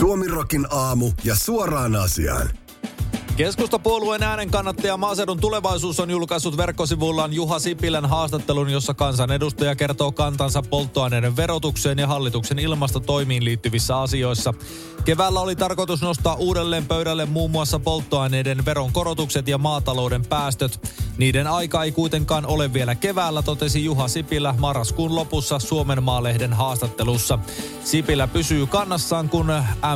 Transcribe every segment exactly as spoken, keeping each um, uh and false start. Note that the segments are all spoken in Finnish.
Suomi Rockin aamu ja suoraan asiaan. Keskustapuolueen äänen kannattaja Maaseudun Tulevaisuus on julkaissut verkkosivullaan Juha Sipilän haastattelun, jossa kansanedustaja kertoo kantansa polttoaineiden verotukseen ja hallituksen ilmastotoimiin liittyvissä asioissa. Keväällä oli tarkoitus nostaa uudelleen pöydälle muun muassa polttoaineiden veronkorotukset ja maatalouden päästöt. Niiden aika ei kuitenkaan ole vielä keväällä, totesi Juha Sipilä marraskuun lopussa Suomen Maalehden haastattelussa. Sipilä pysyy kannassaan, kun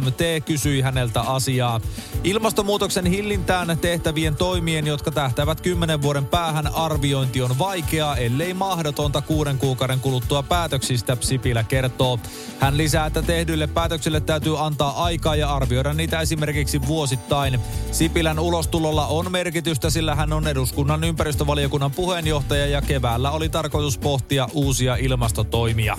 M T kysyi häneltä asiaa. Ilmastonmuutoksen hillintään tehtävien toimien, jotka tähtäävät kymmenen vuoden päähän, arviointi on vaikeaa, ellei mahdotonta kuuden kuukauden kuluttua päätöksistä, Sipilä kertoo. Hän lisää, että tehdyille päätöksille täytyy antaa aikaa ja arvioida niitä esimerkiksi vuosittain. Sipilän ulostulolla on merkitystä, sillä hän on eduskunnan ympäristövaliokunnan puheenjohtaja ja keväällä oli tarkoitus pohtia uusia ilmastotoimia.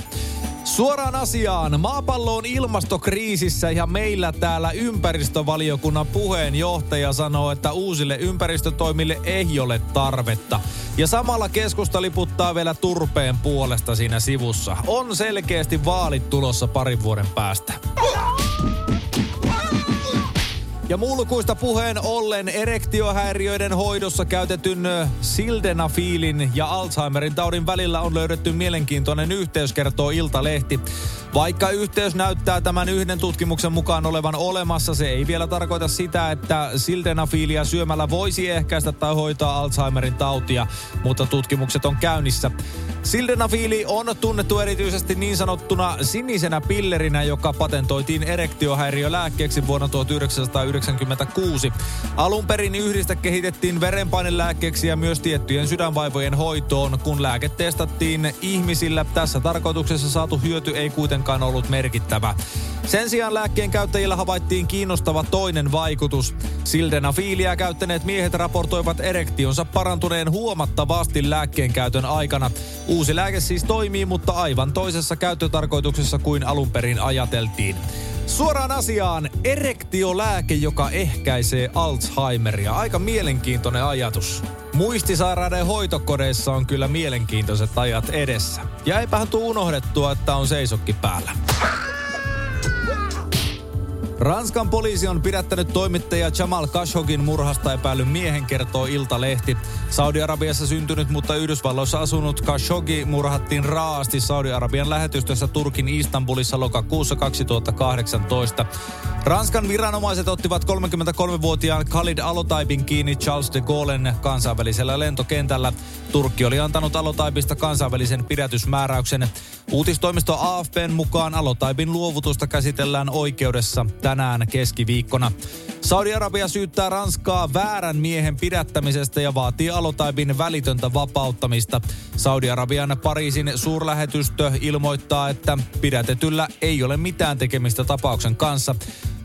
Suoraan asiaan, maapallo on ilmastokriisissä ja meillä täällä ympäristövaliokunnan puheenjohtaja sanoo, että uusille ympäristötoimille ei ole tarvetta. Ja samalla keskusta liputtaa vielä turpeen puolesta siinä sivussa. On selkeästi vaalit tulossa parin vuoden päästä. Ja mulkuista puheen ollen erektiohäiriöiden hoidossa käytetyn sildenafiilin ja Alzheimerin taudin välillä on löydetty mielenkiintoinen yhteys, kertoo Iltalehti. Vaikka yhteys näyttää tämän yhden tutkimuksen mukaan olevan olemassa, se ei vielä tarkoita sitä, että sildenafiilia syömällä voisi ehkäistä tai hoitaa Alzheimerin tautia, mutta tutkimukset on käynnissä. Sildenafiili on tunnettu erityisesti niin sanottuna sinisenä pillerinä, joka patentoitiin erektiohäiriölääkkeeksi vuonna tuhatyhdeksänsataayhdeksänkymmentäkuusi. Alun perin yhdistä kehitettiin verenpainelääkkeeksi ja myös tiettyjen sydänvaivojen hoitoon. Kun lääke testattiin ihmisillä, tässä tarkoituksessa saatu hyöty ei kuitenkaan ollut merkittävä. Sen sijaan lääkkeen käyttäjillä havaittiin kiinnostava toinen vaikutus. Sildenafiiliä käyttäneet miehet raportoivat erektionsa parantuneen huomattavasti lääkkeen käytön aikana. Uusi lääke siis toimii, mutta aivan toisessa käyttötarkoituksessa kuin alun perin ajateltiin. Suoraan asiaan, erektiolääke, joka ehkäisee Alzheimeria. Aika mielenkiintoinen ajatus. Muistisairaiden hoitokodeissa on kyllä mielenkiintoiset ajat edessä. Ja eipähän tuu unohdettua, että on seisokki päällä. Ranskan poliisi on pidättänyt toimittaja Jamal Khashoggin murhasta epäillyn miehen, kertoo Iltalehti. Saudi-Arabiassa syntynyt, mutta Yhdysvalloissa asunut Khashoggi murhattiin raaasti Saudi-Arabian lähetystössä Turkin Istanbulissa lokakuussa kaksituhattakahdeksantoista. Ranskan viranomaiset ottivat kolmekymmentäkolmevuotiaan Khalid Alotaibin kiinni Charles de Gaullen kansainvälisellä lentokentällä. Turkki oli antanut Alotaibista kansainvälisen pidätysmääräyksen. Uutistoimisto A F P:n mukaan Alotaibin luovutusta käsitellään oikeudessa tänään keskiviikkona. Saudi-Arabia syyttää Ranskaa väärän miehen pidättämisestä ja vaatii Alotaibin välitöntä vapauttamista. Saudi-Arabian Pariisin suurlähetystö ilmoittaa, että pidätetyllä ei ole mitään tekemistä tapauksen kanssa.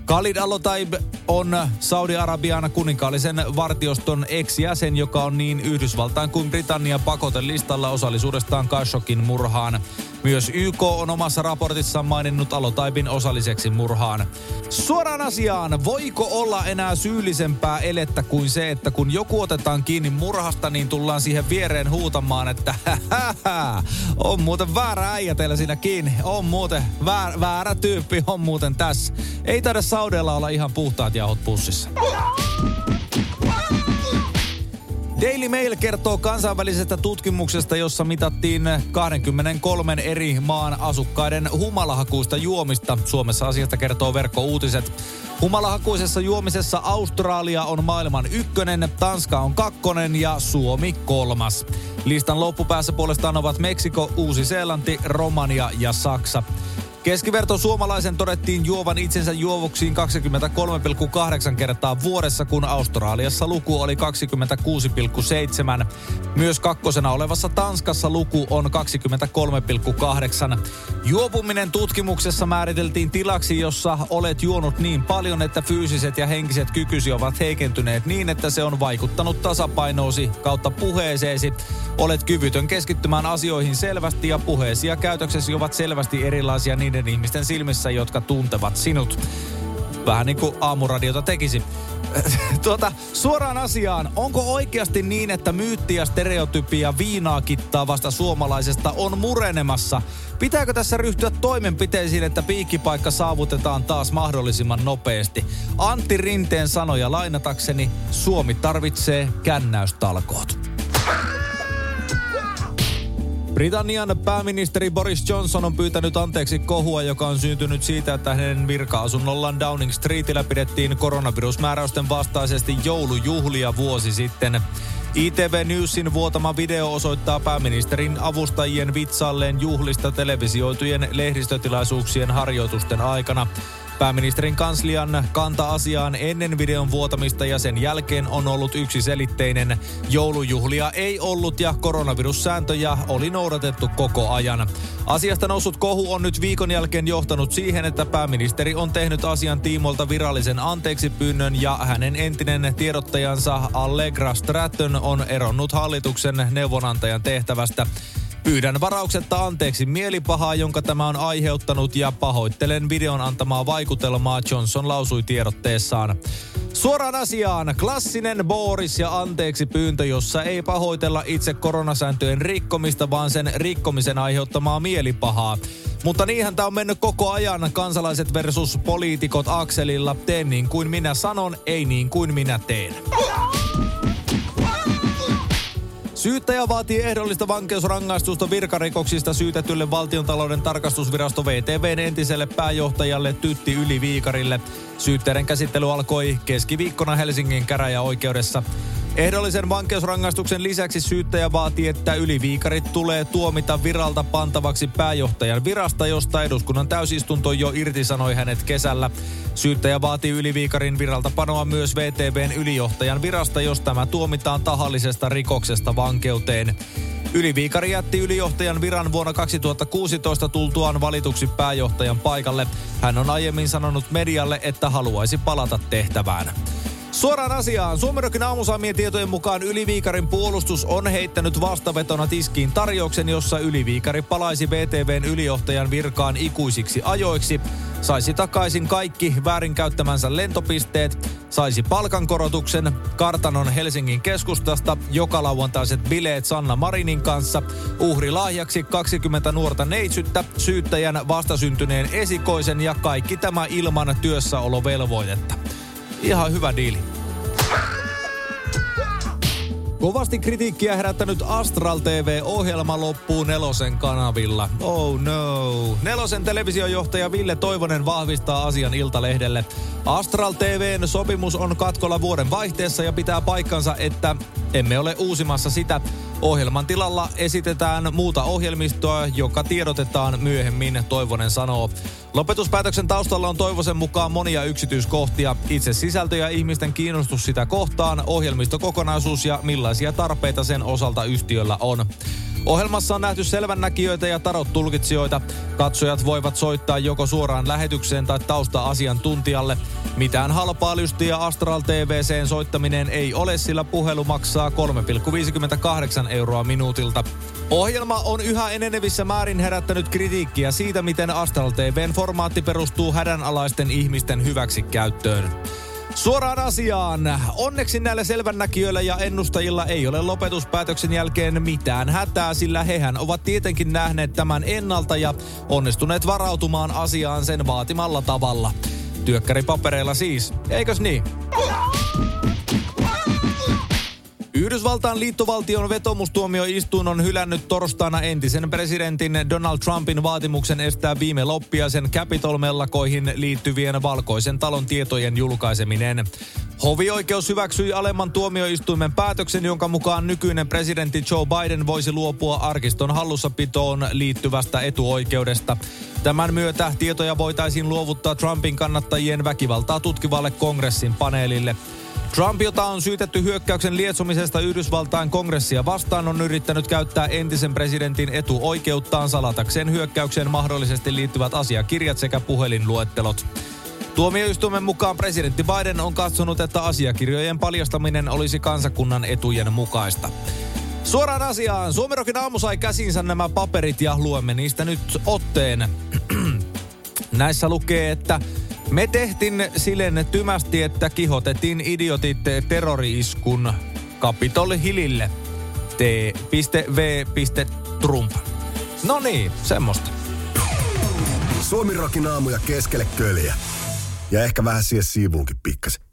Khalid Alotaibi on Saudi-Arabian kuninkaallisen vartioston ex-jäsen, joka on niin Yhdysvaltain kuin Britannian pakotelistalla osallisuudestaan Khashoggin murhaan. Myös Y K on omassa raportissaan maininnut Alotaibin osalliseksi murhaan. Suoraan asiaan, voiko olla enää syyllisempää elettä kuin se, että kun joku otetaan kiinni murhasta, niin tullaan siihen viereen huutamaan, että hähähä, on muuten väärä äijä teillä siinä kiinni, on muuten väär, väärä tyyppi, on muuten tässä. Ei taida Saudella olla ihan puhtaat jauhot pussissa. Daily Mail kertoo kansainvälisestä tutkimuksesta, jossa mitattiin kaksikymmentäkolme eri maan asukkaiden humalahakuista juomista. Suomessa asiasta kertoo Verkkouutiset. Humalahakuisessa juomisessa Australia on maailman ykkönen, Tanska on kakkonen ja Suomi kolmas. Listan loppupäässä puolestaan ovat Meksiko, Uusi-Seelanti, Romania ja Saksa. Keskiverto suomalaisen todettiin juovan itsensä juovuksiin kaksikymmentäkolme pilkku kahdeksan kertaa vuodessa, kun Australiassa luku oli kaksikymmentäkuusi pilkku seitsemän. Myös kakkosena olevassa Tanskassa luku on kaksikymmentäkolme pilkku kahdeksan. Juopuminen tutkimuksessa määriteltiin tilaksi, jossa olet juonut niin paljon, että fyysiset ja henkiset kykysi ovat heikentyneet niin, että se on vaikuttanut tasapainoosi kautta puheeseesi. Olet kyvytön keskittymään asioihin selvästi ja puheesi ja käytöksesi ovat selvästi erilaisia niin niiden ihmisten silmissä, jotka tuntevat sinut. Vähän niin kuin aamuradiota tekisi. Tuota, suoraan asiaan, onko oikeasti niin, että myytti ja stereotypia viinaa kittaavasta suomalaisesta on murenemassa? Pitääkö tässä ryhtyä toimenpiteisiin, että piikkipaikka saavutetaan taas mahdollisimman nopeasti? Antti Rinteen sanoja lainatakseni, Suomi tarvitsee kännäystalkoot. Britannian pääministeri Boris Johnson on pyytänyt anteeksi kohua, joka on syntynyt siitä, että hänen virka-asunnollaan Downing Streetillä pidettiin koronavirusmääräysten vastaisesti joulujuhlia vuosi sitten. I T V Newsin vuotama video osoittaa pääministerin avustajien vitsailleen juhlista televisioitujen lehdistötilaisuuksien harjoitusten aikana. Pääministerin kanslian kanta asiaan ennen videon vuotamista ja sen jälkeen on ollut yksiselitteinen. Joulujuhlia ei ollut ja koronavirussääntöjä oli noudatettu koko ajan. Asiasta noussut kohu on nyt viikon jälkeen johtanut siihen, että pääministeri on tehnyt asian tiimoilta virallisen anteeksipyynnön ja hänen entinen tiedottajansa Allegra Stratton on eronnut hallituksen neuvonantajan tehtävästä. Pyydän varauksetta anteeksi mielipahaa, jonka tämä on aiheuttanut, ja pahoittelen videon antamaa vaikutelmaa, Johnson lausui tiedotteessaan. Suoraan asiaan, klassinen Boris ja anteeksi pyyntö, jossa ei pahoitella itse koronasääntöjen rikkomista, vaan sen rikkomisen aiheuttamaa mielipahaa. Mutta niinhän tämä on mennyt koko ajan kansalaiset versus poliitikot akselilla. Teen niin kuin minä sanon, ei niin kuin minä teen. Syyttäjä vaatii ehdollista vankeusrangaistusta virkarikoksista syytetylle valtiontalouden tarkastusvirasto V T V:n entiselle pääjohtajalle Tytti Yli-Viikarille. Syytteiden käsittely alkoi keskiviikkona Helsingin käräjäoikeudessa. Ehdollisen vankeusrangaistuksen lisäksi syyttäjä vaatii, että Yli-Viikarit tulee tuomita viralta pantavaksi pääjohtajan virasta, josta eduskunnan täysistunto jo irtisanoi hänet kesällä. Syyttäjä vaatii Yli-Viikarin viralta panoa myös V T V:n ylijohtajan virasta, jos tämä tuomitaan tahallisesta rikoksesta vankeuteen. Yli-Viikari jätti ylijohtajan viran vuonna kaksituhattakuusitoista tultuaan valituksi pääjohtajan paikalle. Hän on aiemmin sanonut medialle, että haluaisi palata tehtävään. Suoraan asiaan. Suomi Rockin aamusaamien tietojen mukaan Yli-Viikarin puolustus on heittänyt vastavetona tiskiin tarjouksen, jossa Yli-Viikari palaisi V T V:n ylijohtajan virkaan ikuisiksi ajoiksi, saisi takaisin kaikki väärinkäyttämänsä lentopisteet, saisi palkankorotuksen, kartanon Helsingin keskustasta, joka lauantaiset bileet Sanna Marinin kanssa, uhrilahjaksi kaksikymmentä nuorta neitsyttä, syyttäjän vastasyntyneen esikoisen ja kaikki tämä ilman työssäolovelvoitetta. Ihan hyvä diili. Kovasti kritiikkiä herättänyt Astral T V-ohjelma loppuu Nelosen kanavilla. Oh no. Nelosen televisiojohtaja Ville Toivonen vahvistaa asian Iltalehdelle. Astral T V:n sopimus on katkolla vuoden vaihteessa ja pitää paikkansa, että emme ole uusimassa sitä. Ohjelman tilalla esitetään muuta ohjelmistoa, joka tiedotetaan myöhemmin, Toivonen sanoo. Lopetuspäätöksen taustalla on Toivosen mukaan monia yksityiskohtia. Itse sisältö ja ihmisten kiinnostus sitä kohtaan, ohjelmistokokonaisuus ja millaisia tarpeita sen osalta yhtiöllä on. Ohjelmassa on nähty selvännäkijöitä ja tarot-tulkitsijoita. Katsojat voivat soittaa joko suoraan lähetykseen tai tausta-asiantuntijalle. Mitään halpaa lystiä Astral T V:seen soittaminen ei ole, sillä puhelu maksaa kolme pilkku viisikymmentäkahdeksan euroa minuutilta. Ohjelma on yhä enenevissä määrin herättänyt kritiikkiä siitä, miten Astral T V:n formaatti perustuu hädänalaisten ihmisten hyväksikäyttöön. Suoraan asiaan. Onneksi näillä selvännäkijöillä ja ennustajilla ei ole lopetuspäätöksen jälkeen mitään hätää, sillä hehän ovat tietenkin nähneet tämän ennalta ja onnistuneet varautumaan asiaan sen vaatimalla tavalla. Työkkäripapereilla siis, eikös niin? Yhdysvaltain liittovaltion vetomustuomioistuin on hylännyt torstaina entisen presidentin Donald Trumpin vaatimuksen estää viime loppiaisen Capitol-mellakoihin liittyvien Valkoisen talon tietojen julkaiseminen. Hovioikeus hyväksyi alemman tuomioistuimen päätöksen, jonka mukaan nykyinen presidentti Joe Biden voisi luopua arkiston hallussapitoon liittyvästä etuoikeudesta. Tämän myötä tietoja voitaisiin luovuttaa Trumpin kannattajien väkivaltaa tutkivalle kongressin paneelille. Trump, jota on syytetty hyökkäyksen lietsomisesta Yhdysvaltain kongressia vastaan, on yrittänyt käyttää entisen presidentin etuoikeuttaan salatakseen hyökkäykseen mahdollisesti liittyvät asiakirjat sekä puhelinluettelot. Tuomioistuimen mukaan presidentti Biden on katsonut, että asiakirjojen paljastaminen olisi kansakunnan etujen mukaista. Suoraan asiaan. Suomi Rockin aamu sai käsinsä nämä paperit ja luemme niistä nyt otteen. Näissä lukee, että Me tehtiin silen tymästi, että kihotettiin idiotit terrori-iskun Capitol Hillille. T V. Trump. No niin, semmoista. Suomi Rockin aamuja keskelle köljä. Ja ehkä vähän siihen siivuunkin pikkasen.